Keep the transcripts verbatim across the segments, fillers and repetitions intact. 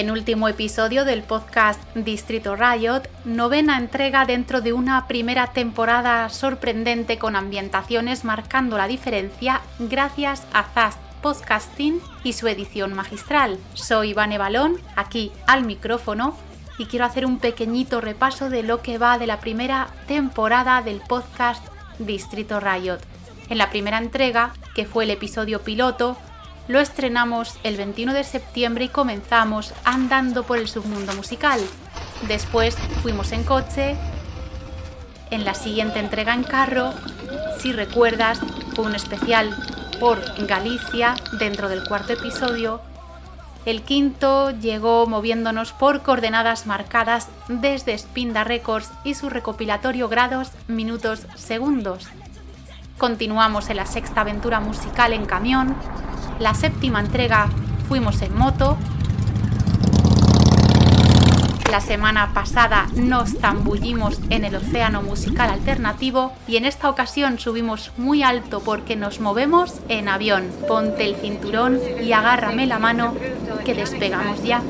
penúltimo episodio del podcast Distrito Riot, novena entrega dentro de una primera temporada sorprendente con ambientaciones marcando la diferencia gracias a Zast Podcasting y su edición magistral. Soy Ivane Balón, aquí al micrófono, y quiero hacer un pequeñito repaso de lo que va de la primera temporada del podcast Distrito Riot. En la primera entrega, que fue el episodio piloto, lo estrenamos el veintiuno de septiembre y comenzamos andando por el submundo musical. Después fuimos en coche, en la siguiente entrega en carro. Si recuerdas, fue un especial por Galicia dentro del cuarto episodio. El quinto llegó moviéndonos por coordenadas marcadas desde Spinda Records y su recopilatorio Grados, Minutos, Segundos. Continuamos en la sexta aventura musical en camión. La séptima entrega fuimos en moto. La semana pasada nos zambullimos en el océano musical alternativo y en esta ocasión subimos muy alto porque nos movemos en avión. Ponte el cinturón y agárrame la mano que despegamos ya.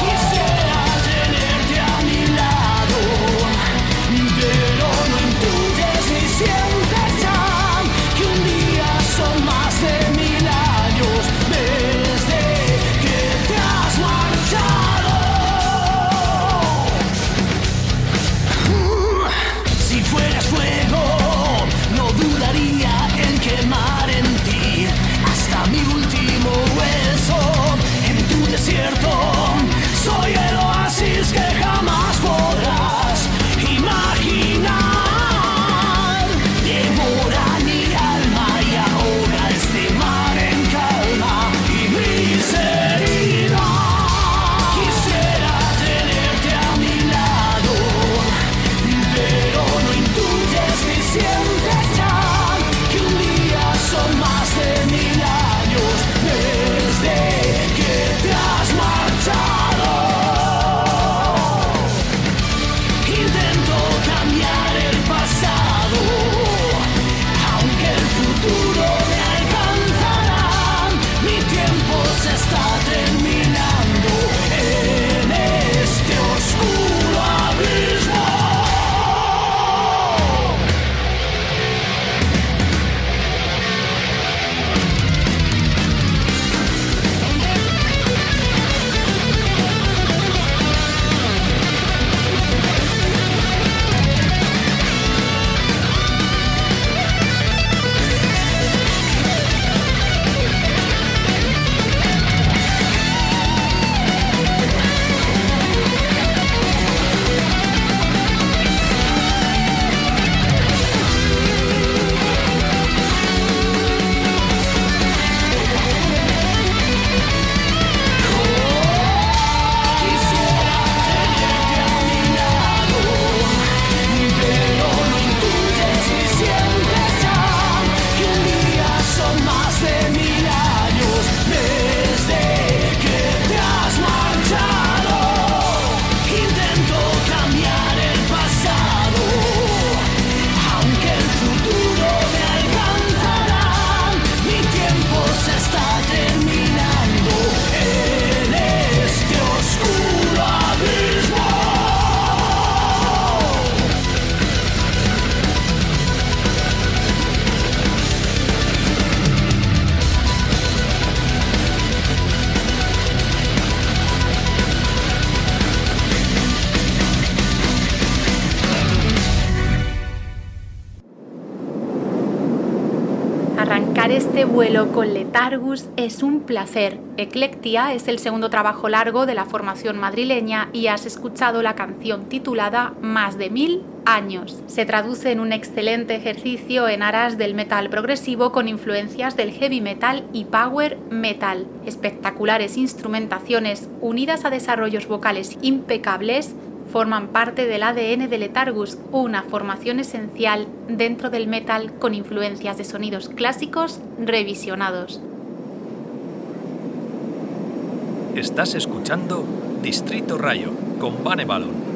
Quisiera tenerte a mi lado, pero no entiendes mis Arrancar este vuelo con Letargus es un placer. Eclectia es el segundo trabajo largo de la formación madrileña y has escuchado la canción titulada Más de mil años. Se traduce en un excelente ejercicio en aras del metal progresivo con influencias del heavy metal y power metal. Espectaculares instrumentaciones unidas a desarrollos vocales impecables forman parte del A D N de Letargus, una formación esencial dentro del metal con influencias de sonidos clásicos revisionados. Estás escuchando Distrito Riot con Ivane Balón.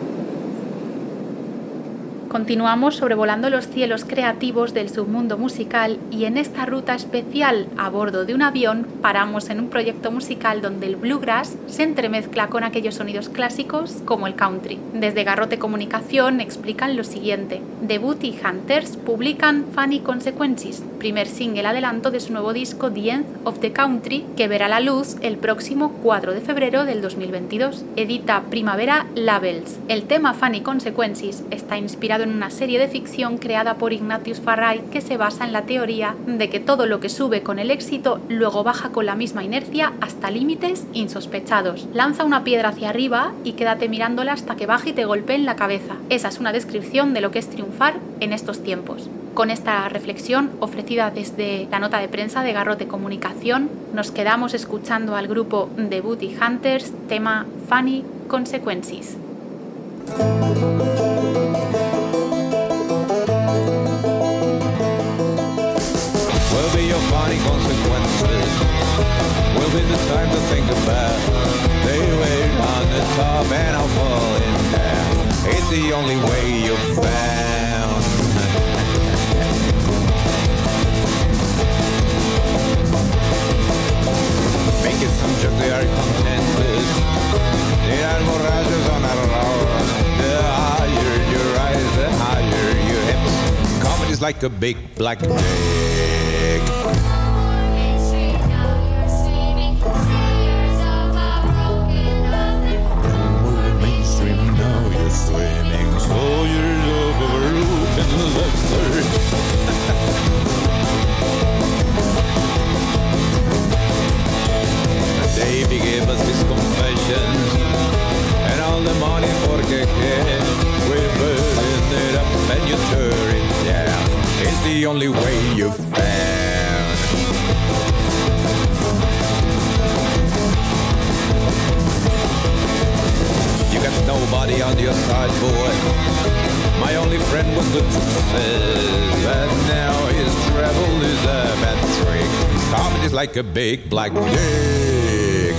Continuamos sobrevolando los cielos creativos del submundo musical y en esta ruta especial a bordo de un avión paramos en un proyecto musical donde el bluegrass se entremezcla con aquellos sonidos clásicos como el country. Desde Garrote Comunicación explican lo siguiente. The Booty Hunters publican Funny Consequences, primer single adelanto de su nuevo disco The End of the Country, que verá la luz el próximo cuatro de febrero del dos mil veintidós. Edita Primavera Labels. El tema Funny Consequences está inspirado en una serie de ficción creada por Ignatius Farray que se basa en la teoría de que todo lo que sube con el éxito luego baja con la misma inercia hasta límites insospechados. Lanza una piedra hacia arriba y quédate mirándola hasta que baje y te golpee en la cabeza. Esa es una descripción de lo que es triunfar en estos tiempos. Con esta reflexión ofrecida desde la nota de prensa de Garrote Comunicación, nos quedamos escuchando al grupo The Booty Hunters, tema Funny Consequences. Funny consequences will be the time to think about. They wait on the top and I'll fall in down. It's the only way you're found. Making some joke, they are contentious. There are more rashes on our road. The higher your eyes, the higher your hips. Comedy's like a big black day. Swimming soldiers over a roof and the left third. They gave us his confessions and all the money for the kid. We're burning it up and you tear it down. It's the only way you found. Got nobody on your side, boy. My only friend was the truth, and now his travel is a bad trick. Comedy's like a big black dick.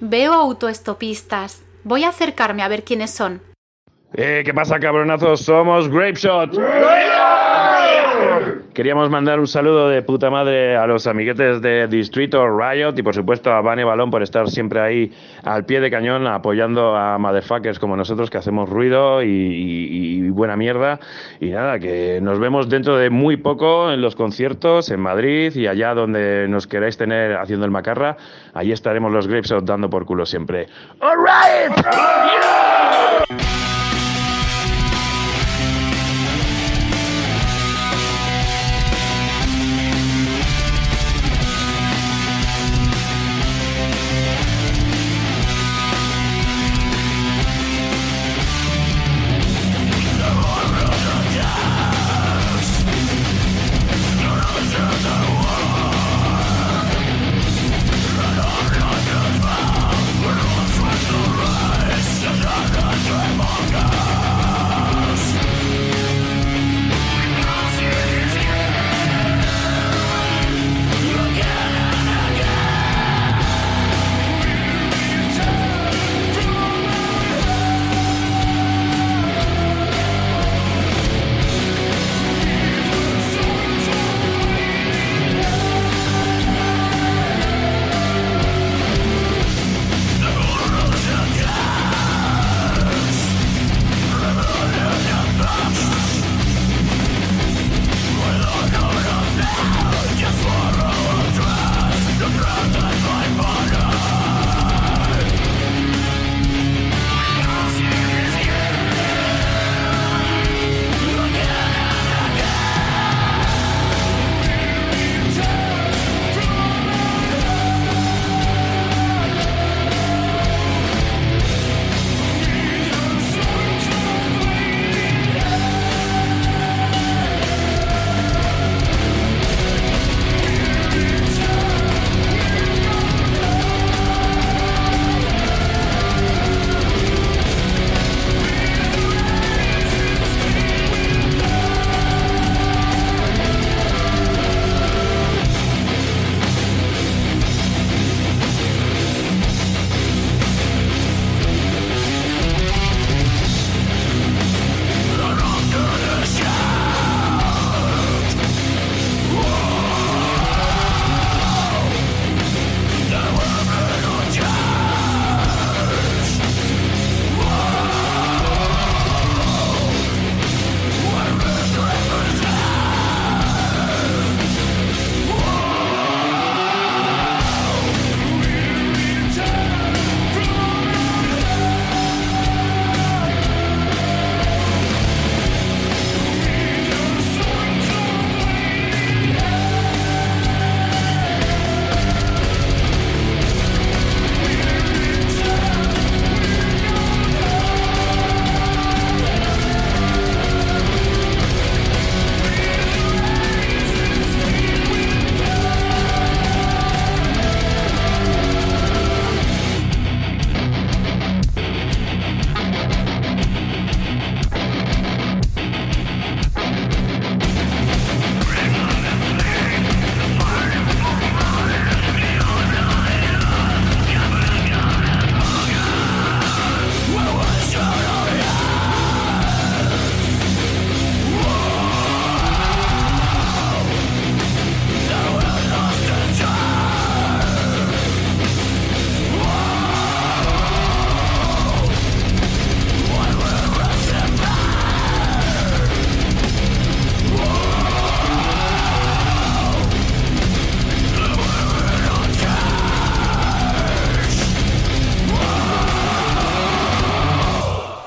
Veo autoestopistas. Voy a acercarme a ver quiénes son. Eh, ¿qué pasa, cabronazos? Somos Grapeshot. Queríamos mandar un saludo de puta madre a los amiguetes de Distrito Riot y por supuesto a Ivane Balón por estar siempre ahí al pie de cañón apoyando a motherfuckers como nosotros que hacemos ruido y, y, y buena mierda. Y nada, que nos vemos dentro de muy poco en los conciertos en Madrid y allá donde nos queráis tener haciendo el macarra, ahí estaremos los Grapeshot dando por culo siempre. All right. All right. Yeah.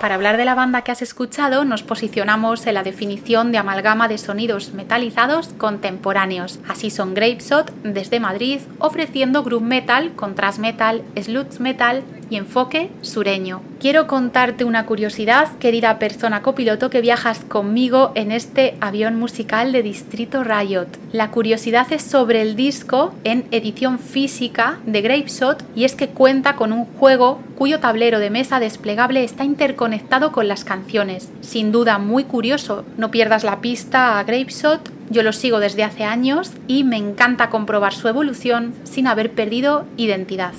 Para hablar de la banda que has escuchado, nos posicionamos en la definición de amalgama de sonidos metalizados contemporáneos. Así son Grapeshot desde Madrid, ofreciendo groove metal, thrash metal, sludge metal y enfoque sureño. Quiero contarte una curiosidad, querida persona copiloto que viajas conmigo en este avión musical de Distrito Riot. La curiosidad es sobre el disco en edición física de Grapeshot y es que cuenta con un juego cuyo tablero de mesa desplegable está interconectado con las canciones. Sin duda muy curioso, no pierdas la pista a Grapeshot. Yo los sigo desde hace años y me encanta comprobar su evolución sin haber perdido identidad.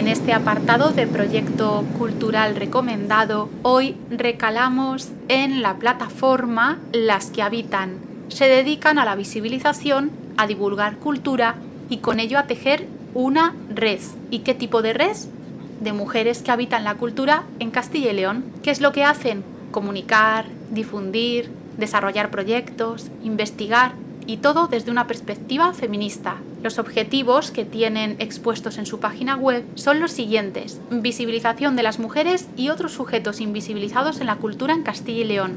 En este apartado de proyecto cultural recomendado, hoy recalamos en la plataforma Las que Habitan. Se dedican a la visibilización, a divulgar cultura y con ello a tejer una red. ¿Y qué tipo de red? De mujeres que habitan la cultura en Castilla y León. ¿Qué es lo que hacen? Comunicar, difundir, desarrollar proyectos, investigar y todo desde una perspectiva feminista. Los objetivos que tienen expuestos en su página web son los siguientes: visibilización de las mujeres y otros sujetos invisibilizados en la cultura en Castilla y León,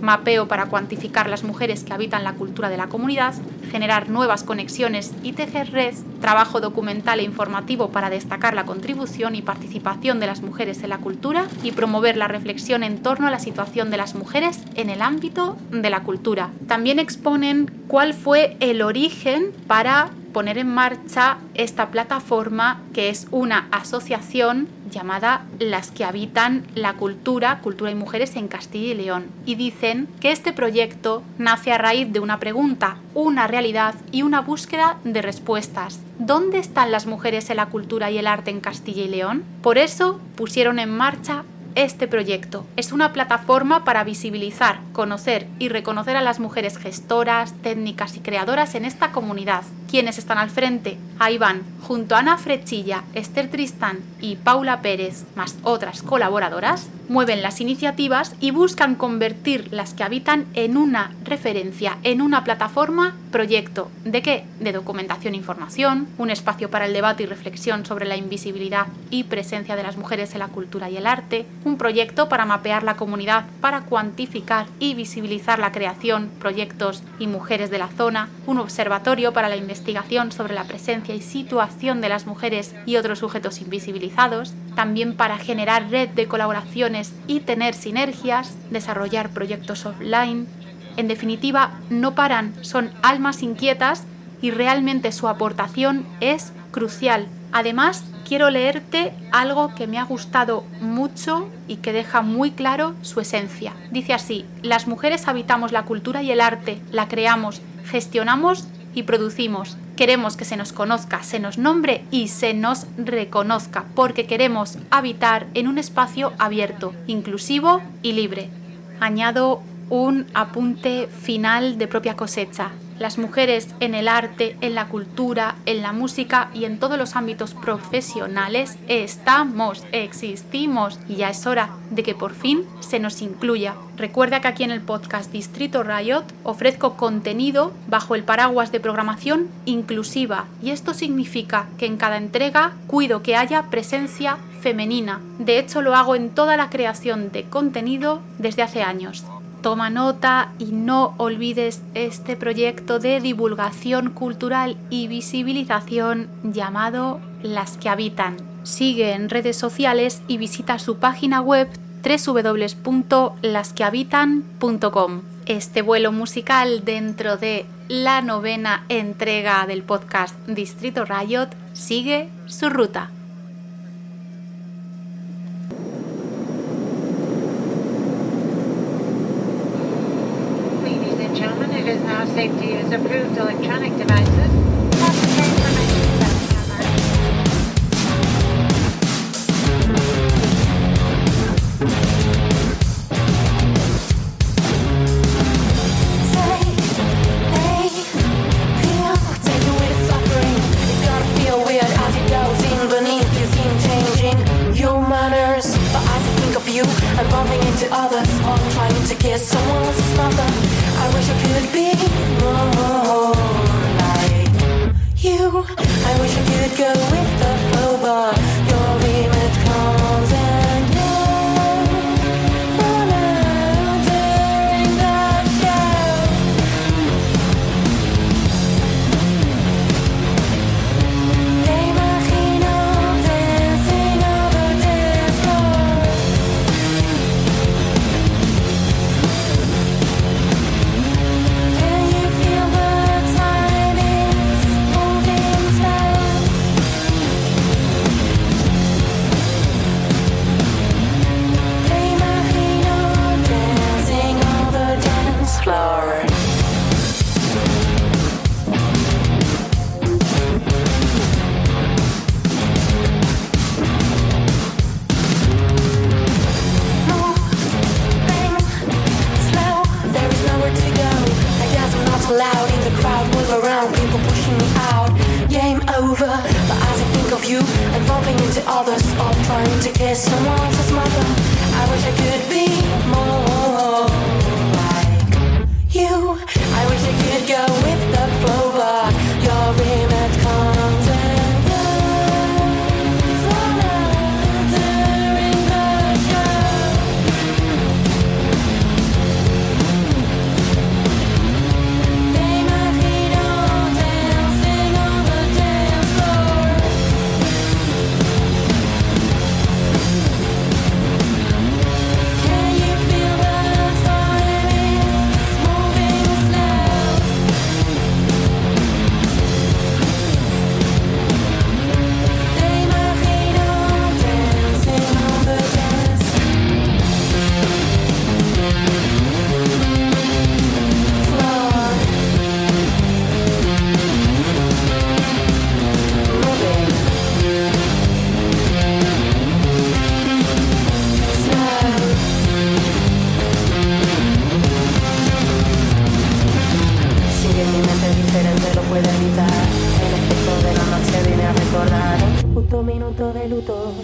mapeo para cuantificar las mujeres que habitan la cultura de la comunidad, generar nuevas conexiones y tejer red, trabajo documental e informativo para destacar la contribución y participación de las mujeres en la cultura y promover la reflexión en torno a la situación de las mujeres en el ámbito de la cultura. También exponen cuál fue el origen para poner en marcha esta plataforma, que es una asociación llamada Las que Habitan la Cultura, Cultura y Mujeres en Castilla y León, y dicen que este proyecto nace a raíz de una pregunta, una realidad y una búsqueda de respuestas. ¿Dónde están las mujeres en la cultura y el arte en Castilla y León? Por eso pusieron en marcha este proyecto. Es una plataforma para visibilizar, conocer y reconocer a las mujeres gestoras, técnicas y creadoras en esta comunidad. ¿Quiénes están al frente? Ahí van, junto a Ana Frechilla, Esther Tristán y Paula Pérez, más otras colaboradoras, mueven las iniciativas y buscan convertir Las que Habitan en una referencia, en una plataforma, proyecto. ¿De qué? De documentación e información, un espacio para el debate y reflexión sobre la invisibilidad y presencia de las mujeres en la cultura y el arte, un proyecto para mapear la comunidad, para cuantificar y visibilizar la creación, proyectos y mujeres de la zona, un observatorio para la investigación sobre la presencia y situación de las mujeres y otros sujetos invisibilizados, también para generar red de colaboraciones y tener sinergias, desarrollar proyectos offline. En definitiva, no paran, son almas inquietas y realmente su aportación es crucial. Además, quiero leerte algo que me ha gustado mucho y que deja muy claro su esencia. Dice así: las mujeres habitamos la cultura y el arte, la creamos, gestionamos y producimos. Queremos que se nos conozca, se nos nombre y se nos reconozca, porque queremos habitar en un espacio abierto, inclusivo y libre. Añado un apunte final de propia cosecha. Las mujeres en el arte, en la cultura, en la música y en todos los ámbitos profesionales estamos, existimos y ya es hora de que por fin se nos incluya. Recuerda que aquí en el podcast Distrito Riot ofrezco contenido bajo el paraguas de programación inclusiva y esto significa que en cada entrega cuido que haya presencia femenina. De hecho, lo hago en toda la creación de contenido desde hace años. Toma nota y no olvides este proyecto de divulgación cultural y visibilización llamado Las que Habitan. Sigue en redes sociales y visita su página web doble u doble u doble u punto las que habitan punto com. Este vuelo musical dentro de la novena entrega del podcast Distrito Riot sigue su ruta. Safety is approved electronic devices. was loud in the crowd, move around, people pushing me out. Game over, but as I think of you, I'm bumping into others, all trying to kiss someone else's mother. I wish I could be more like you. I wish I could go with the flow, but your image comes and goes on another inversion. They might hate on dancing on the dance floor. Can you feel the time is moving slow? They might hate on dancing on the dance floor. Moving slow. Sigue mi mente diferente, lo puedo evitar. El efecto de la noche viene a recordar un justo minuto de luto.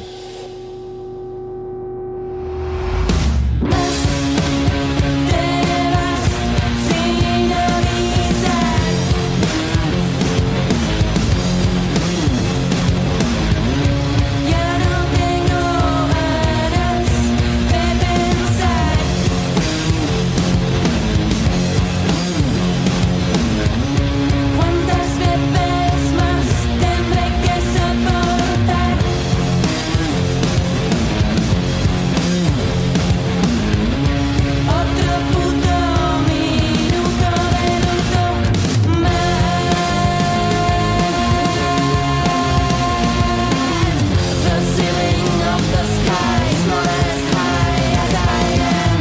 Más te vas sin avisar. Ya no tengo ganas de pensar. ¿Cuántas veces más tendré que soportar? Otro puto minuto de luto más. The ceiling of the sky is not as high as I am.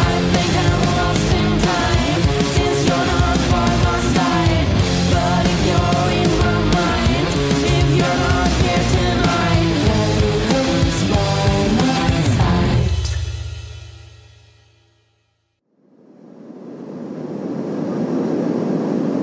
I think I'm lost in time, since you're not by my side. But if you're in my mind, if you're not here tonight, then who's by my side?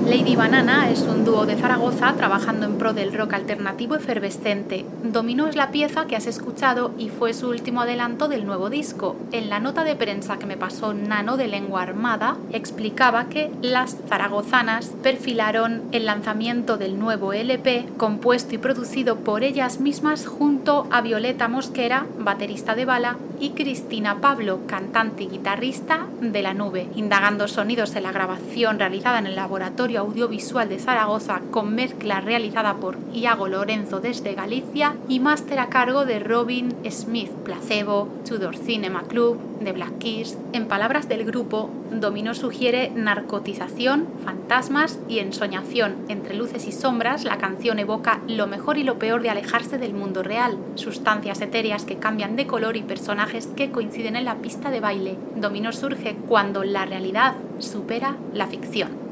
Lady Banana es un dúo de Zaragoza trabajando en pro del rock alternativo efervescente. Dominó es la pieza que has escuchado y fue su último adelanto del nuevo disco. En la nota de prensa que me pasó Nano de Lengua Armada explicaba que las zaragozanas perfilaron el lanzamiento del nuevo L P compuesto y producido por ellas mismas junto a Violeta Mosquera, baterista de Bala, y Cristina Pablo, cantante y guitarrista de La Nube. Indagando sonidos en la grabación realizada en el Laboratorio Audiovisual de Zaragoza con mezcla realizada por Iago Lorenzo desde Galicia y máster a cargo de Robin Smith, Placebo, Tudor Cinema Club, de Black Keys. En palabras del grupo, Dominó sugiere narcotización, fantasmas y ensoñación. Entre luces y sombras, la canción evoca lo mejor y lo peor de alejarse del mundo real, sustancias etéreas que cambian de color y personajes que coinciden en la pista de baile. Dominó surge cuando la realidad supera la ficción.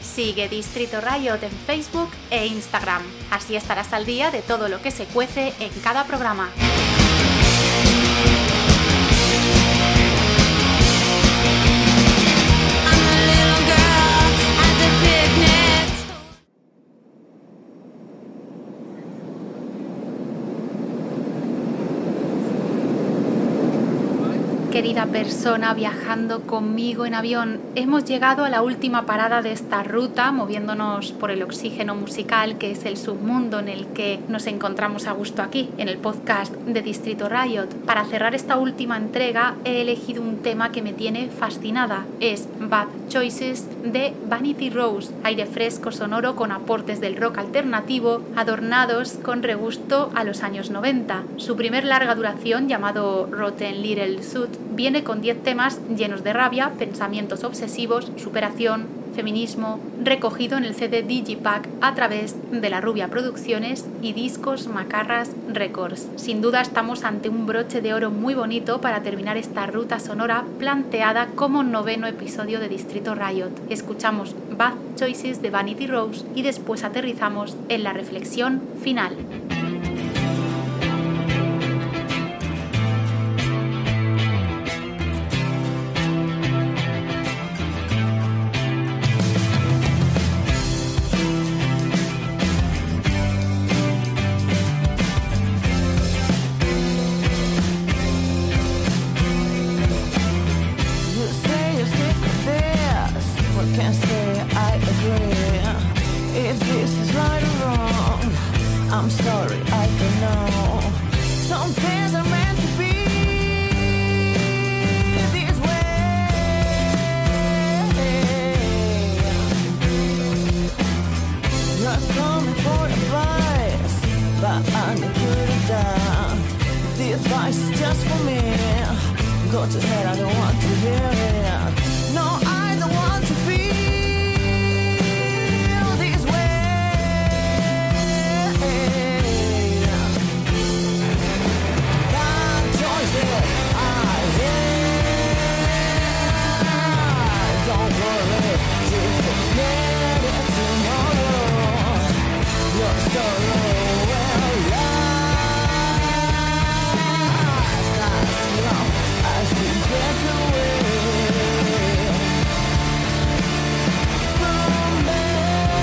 Sigue Distrito Riot en Facebook e Instagram. Así estarás al día de todo lo que se cuece en cada programa. Querida persona viajando conmigo en avión, hemos llegado a la última parada de esta ruta, moviéndonos por el oxígeno musical, que es el submundo en el que nos encontramos a gusto aquí, en el podcast de Distrito Riot. Para cerrar esta última entrega, he elegido un tema que me tiene fascinada. Es Bad Choices de Vanity Rose, aire fresco sonoro con aportes del rock alternativo, adornados con regusto a los años noventa. Su primer larga duración, llamado Rotten Little Suit, viene con diez temas llenos de rabia, pensamientos obsesivos, superación, feminismo, recogido en el C D Digipack a través de La Rubia Producciones y discos Macarras Records. Sin duda estamos ante un broche de oro muy bonito para terminar esta ruta sonora planteada como noveno episodio de Distrito Riot. Escuchamos Bad Choices de Vanity Rose y después aterrizamos en la reflexión final. advice is just for me. Go to hell, I don't want to hear it. No, I don't want to feel this way. Bad choices I hear. Don't worry, you forget it tomorrow. Your sorrow will last as long as you get away from me.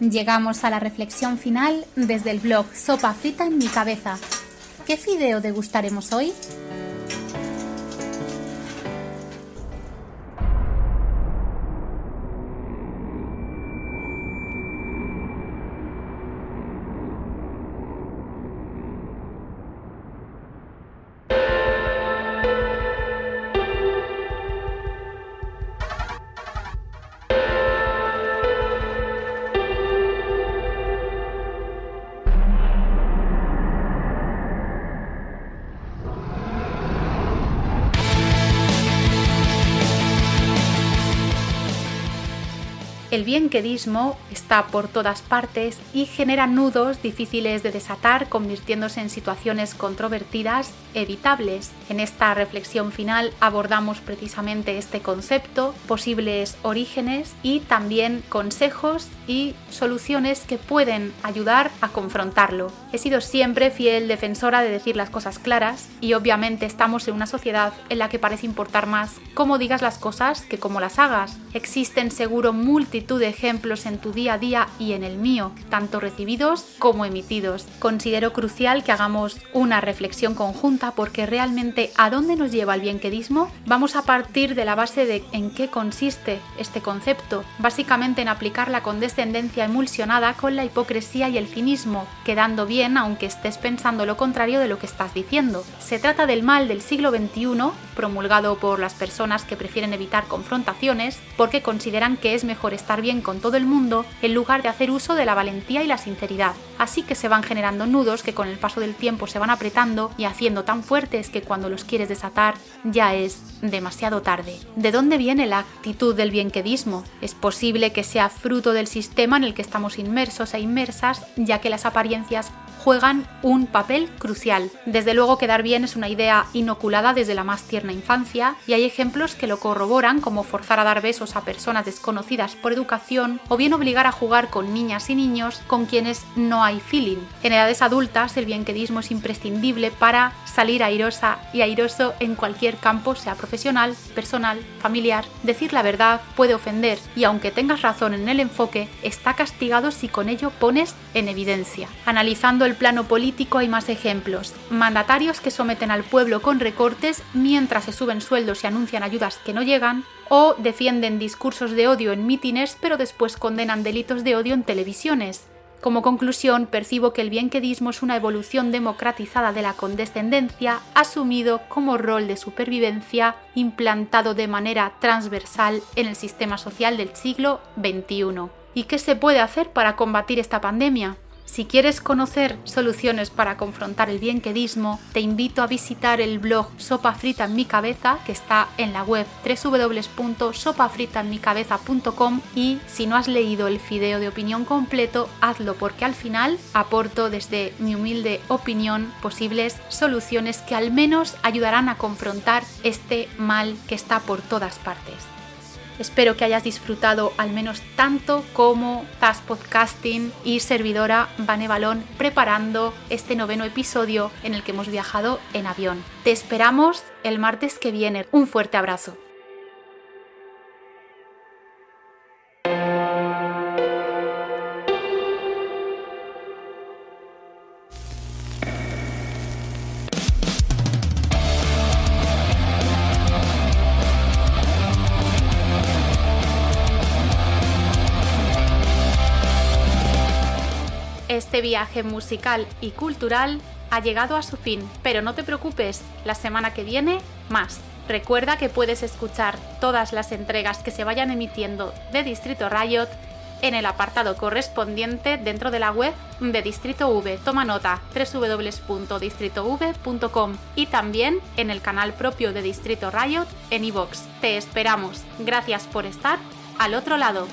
Llegamos a la reflexión final desde el blog Sopa Frita en mi Cabeza. ¿Qué fideo degustaremos hoy? El bienquedismo está por todas partes y genera nudos difíciles de desatar, convirtiéndose en situaciones controvertidas evitables. En esta reflexión final abordamos precisamente este concepto, posibles orígenes y también consejos y soluciones que pueden ayudar a confrontarlo. He sido siempre fiel defensora de decir las cosas claras y obviamente estamos en una sociedad en la que parece importar más cómo digas las cosas que cómo las hagas. Existen seguro multitud de ejemplos en tu día a día y en el mío, tanto recibidos como emitidos. Considero crucial que hagamos una reflexión conjunta porque realmente ¿a dónde nos lleva el bienquedismo? Vamos a partir de la base de en qué consiste este concepto, básicamente en aplicar la condescendencia emulsionada con la hipocresía y el cinismo, quedando bien bien aunque estés pensando lo contrario de lo que estás diciendo. Se trata del mal del siglo veintiuno, promulgado por las personas que prefieren evitar confrontaciones porque consideran que es mejor estar bien con todo el mundo en lugar de hacer uso de la valentía y la sinceridad. Así que se van generando nudos que con el paso del tiempo se van apretando y haciendo tan fuertes que cuando los quieres desatar ya es demasiado tarde. ¿De dónde viene la actitud del bienquedismo? Es posible que sea fruto del sistema en el que estamos inmersos e inmersas, ya que las apariencias juegan un papel crucial. Desde luego, quedar bien es una idea inoculada desde la más tierna infancia y hay ejemplos que lo corroboran, como forzar a dar besos a personas desconocidas por educación o bien obligar a jugar con niñas y niños con quienes no hay feeling. En edades adultas, el bienquedismo es imprescindible para salir airosa y airoso en cualquier campo, sea profesional, personal, familiar. Decir la verdad puede ofender y aunque tengas razón en el enfoque, está castigado si con ello pones en evidencia. Analizando el plano político hay más ejemplos. Mandatarios que someten al pueblo con recortes mientras se suben sueldos y anuncian ayudas que no llegan, o defienden discursos de odio en mítines pero después condenan delitos de odio en televisiones. Como conclusión, percibo que el bienquedismo es una evolución democratizada de la condescendencia, asumido como rol de supervivencia, implantado de manera transversal en el sistema social del siglo veintiuno. ¿Y qué se puede hacer para combatir esta pandemia? Si quieres conocer soluciones para confrontar el bienquedismo, te invito a visitar el blog Sopa Frita en mi Cabeza, que está en la web doble u doble u doble u punto sopa frita en mi cabeza punto com, y si no has leído el fideo de opinión completo, hazlo, porque al final aporto desde mi humilde opinión posibles soluciones que al menos ayudarán a confrontar este mal que está por todas partes. Espero que hayas disfrutado al menos tanto como Zast Podcasting y servidora Ivane Balón preparando este noveno episodio en el que hemos viajado en avión. Te esperamos el martes que viene. Un fuerte abrazo. Este viaje musical y cultural ha llegado a su fin, pero no te preocupes, la semana que viene, más. Recuerda que puedes escuchar todas las entregas que se vayan emitiendo de Distrito Riot en el apartado correspondiente dentro de la web de Distrito V. Toma nota, doble u doble u doble u punto distrito v punto com, y también en el canal propio de Distrito Riot en iVoox. Te esperamos. Gracias por estar al otro lado.